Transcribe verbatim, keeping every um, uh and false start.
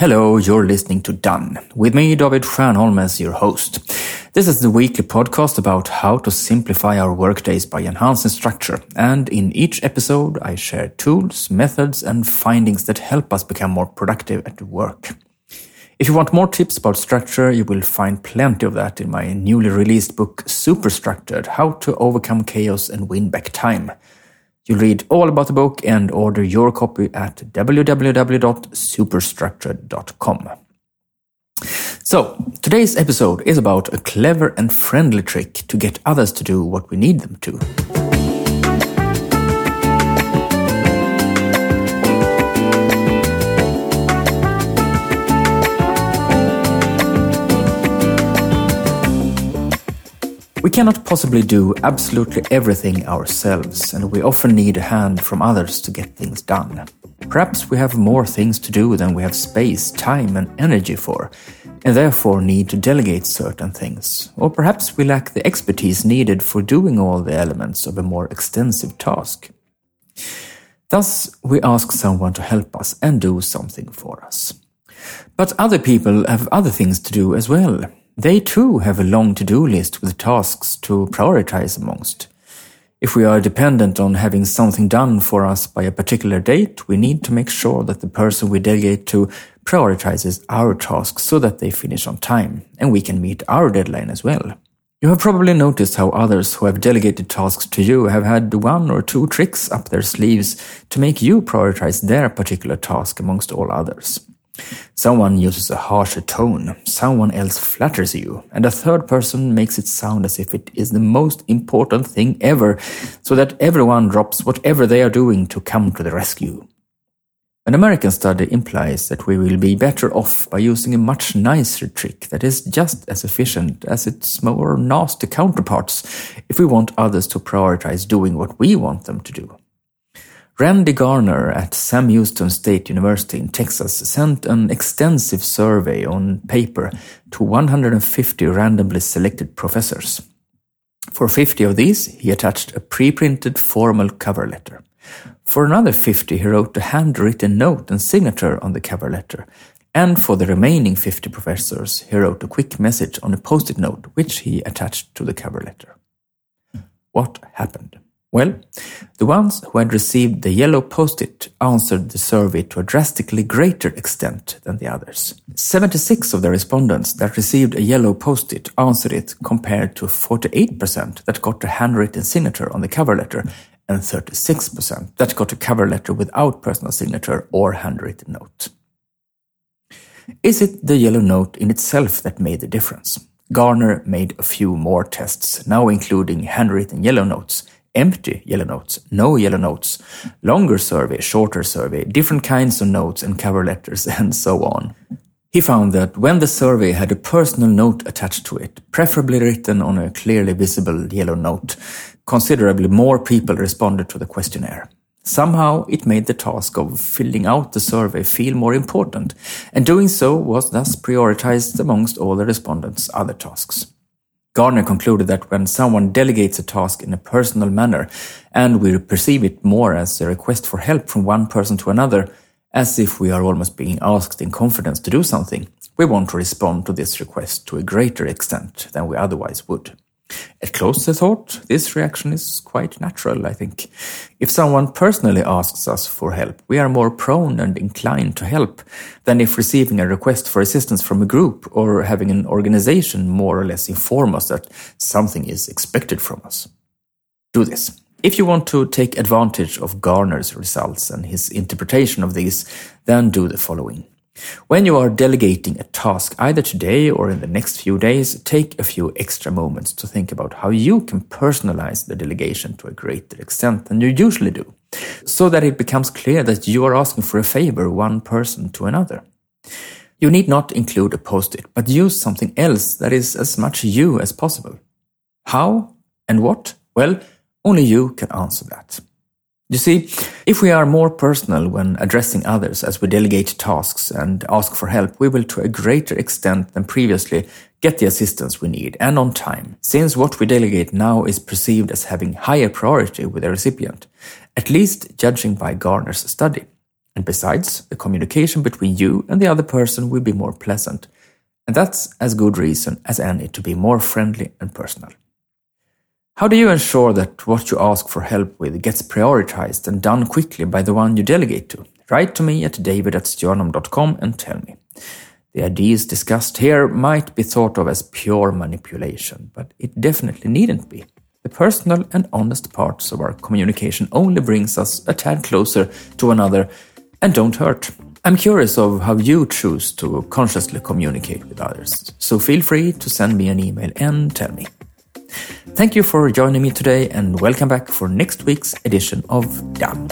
Hello, you're listening to Done! With me, David Stjernholm, as your host. This is the weekly podcast about how to simplify our workdays by enhancing structure. And in each episode, I share tools, methods, and findings that help us become more productive at work. If you want more tips about structure, you will find plenty of that in my newly released book, Superstructured, How to Overcome Chaos and Win Back Time. You'll read all about the book and order your copy at w w w dot superstructured dot com. So, today's episode is about a clever and friendly trick to get others to do what we need them to. We cannot possibly do absolutely everything ourselves, and we often need a hand from others to get things done. Perhaps we have more things to do than we have space, time, and energy for, and therefore need to delegate certain things. Or perhaps we lack the expertise needed for doing all the elements of a more extensive task. Thus, we ask someone to help us and do something for us. But other people have other things to do as well. They too have a long to-do list with tasks to prioritize amongst. If we are dependent on having something done for us by a particular date, we need to make sure that the person we delegate to prioritizes our tasks so that they finish on time, and we can meet our deadline as well. You have probably noticed how others who have delegated tasks to you have had one or two tricks up their sleeves to make you prioritize their particular task amongst all others. Someone uses a harsher tone, someone else flatters you, and a third person makes it sound as if it is the most important thing ever, so that everyone drops whatever they are doing to come to the rescue. An American study implies that we will be better off by using a much nicer trick that is just as efficient as its more nasty counterparts if we want others to prioritize doing what we want them to do. Randy Garner at Sam Houston State University in Texas sent an extensive survey on paper to one hundred fifty randomly selected professors. For fifty of these, he attached a pre-printed formal cover letter. For another fifty, he wrote a handwritten note and signature on the cover letter. And for the remaining fifty professors, he wrote a quick message on a post-it note, which he attached to the cover letter. What happened? Well, the ones who had received the yellow post-it answered the survey to a drastically greater extent than the others. seventy-six of the respondents that received a yellow post-it answered it compared to forty-eight percent that got a handwritten signature on the cover letter and thirty-six percent that got a cover letter without personal signature or handwritten note. Is it the yellow note in itself that made the difference? Garner made a few more tests, now including handwritten yellow notes, empty yellow notes, no yellow notes, longer survey, shorter survey, different kinds of notes and cover letters, and so on. He found that when the survey had a personal note attached to it, preferably written on a clearly visible yellow note, considerably more people responded to the questionnaire. Somehow, it made the task of filling out the survey feel more important, and doing so was thus prioritized amongst all the respondents' other tasks. Garner concluded that when someone delegates a task in a personal manner, and we perceive it more as a request for help from one person to another, as if we are almost being asked in confidence to do something, we want to respond to this request to a greater extent than we otherwise would. At closer thought, this reaction is quite natural, I think. If someone personally asks us for help, we are more prone and inclined to help than if receiving a request for assistance from a group or having an organization more or less inform us that something is expected from us. Do this. If you want to take advantage of Garner's results and his interpretation of these, then do the following. When you are delegating a task either today or in the next few days, take a few extra moments to think about how you can personalize the delegation to a greater extent than you usually do, so that it becomes clear that you are asking for a favor one person to another. You need not include a post-it, but use something else that is as much you as possible. How and what? Well, only you can answer that. You see, if we are more personal when addressing others as we delegate tasks and ask for help, we will to a greater extent than previously get the assistance we need and on time, since what we delegate now is perceived as having higher priority with the recipient, at least judging by Garner's study. And besides, the communication between you and the other person will be more pleasant. And that's as good reason as any to be more friendly and personal. How do you ensure that what you ask for help with gets prioritized and done quickly by the one you delegate to? Write to me at david at stjernholm dot com and tell me. The ideas discussed here might be thought of as pure manipulation, but it definitely needn't be. The personal and honest parts of our communication only brings us a tad closer to one another and don't hurt. I'm curious of how you choose to consciously communicate with others, so feel free to send me an email and tell me. Thank you for joining me today and welcome back for next week's edition of Done!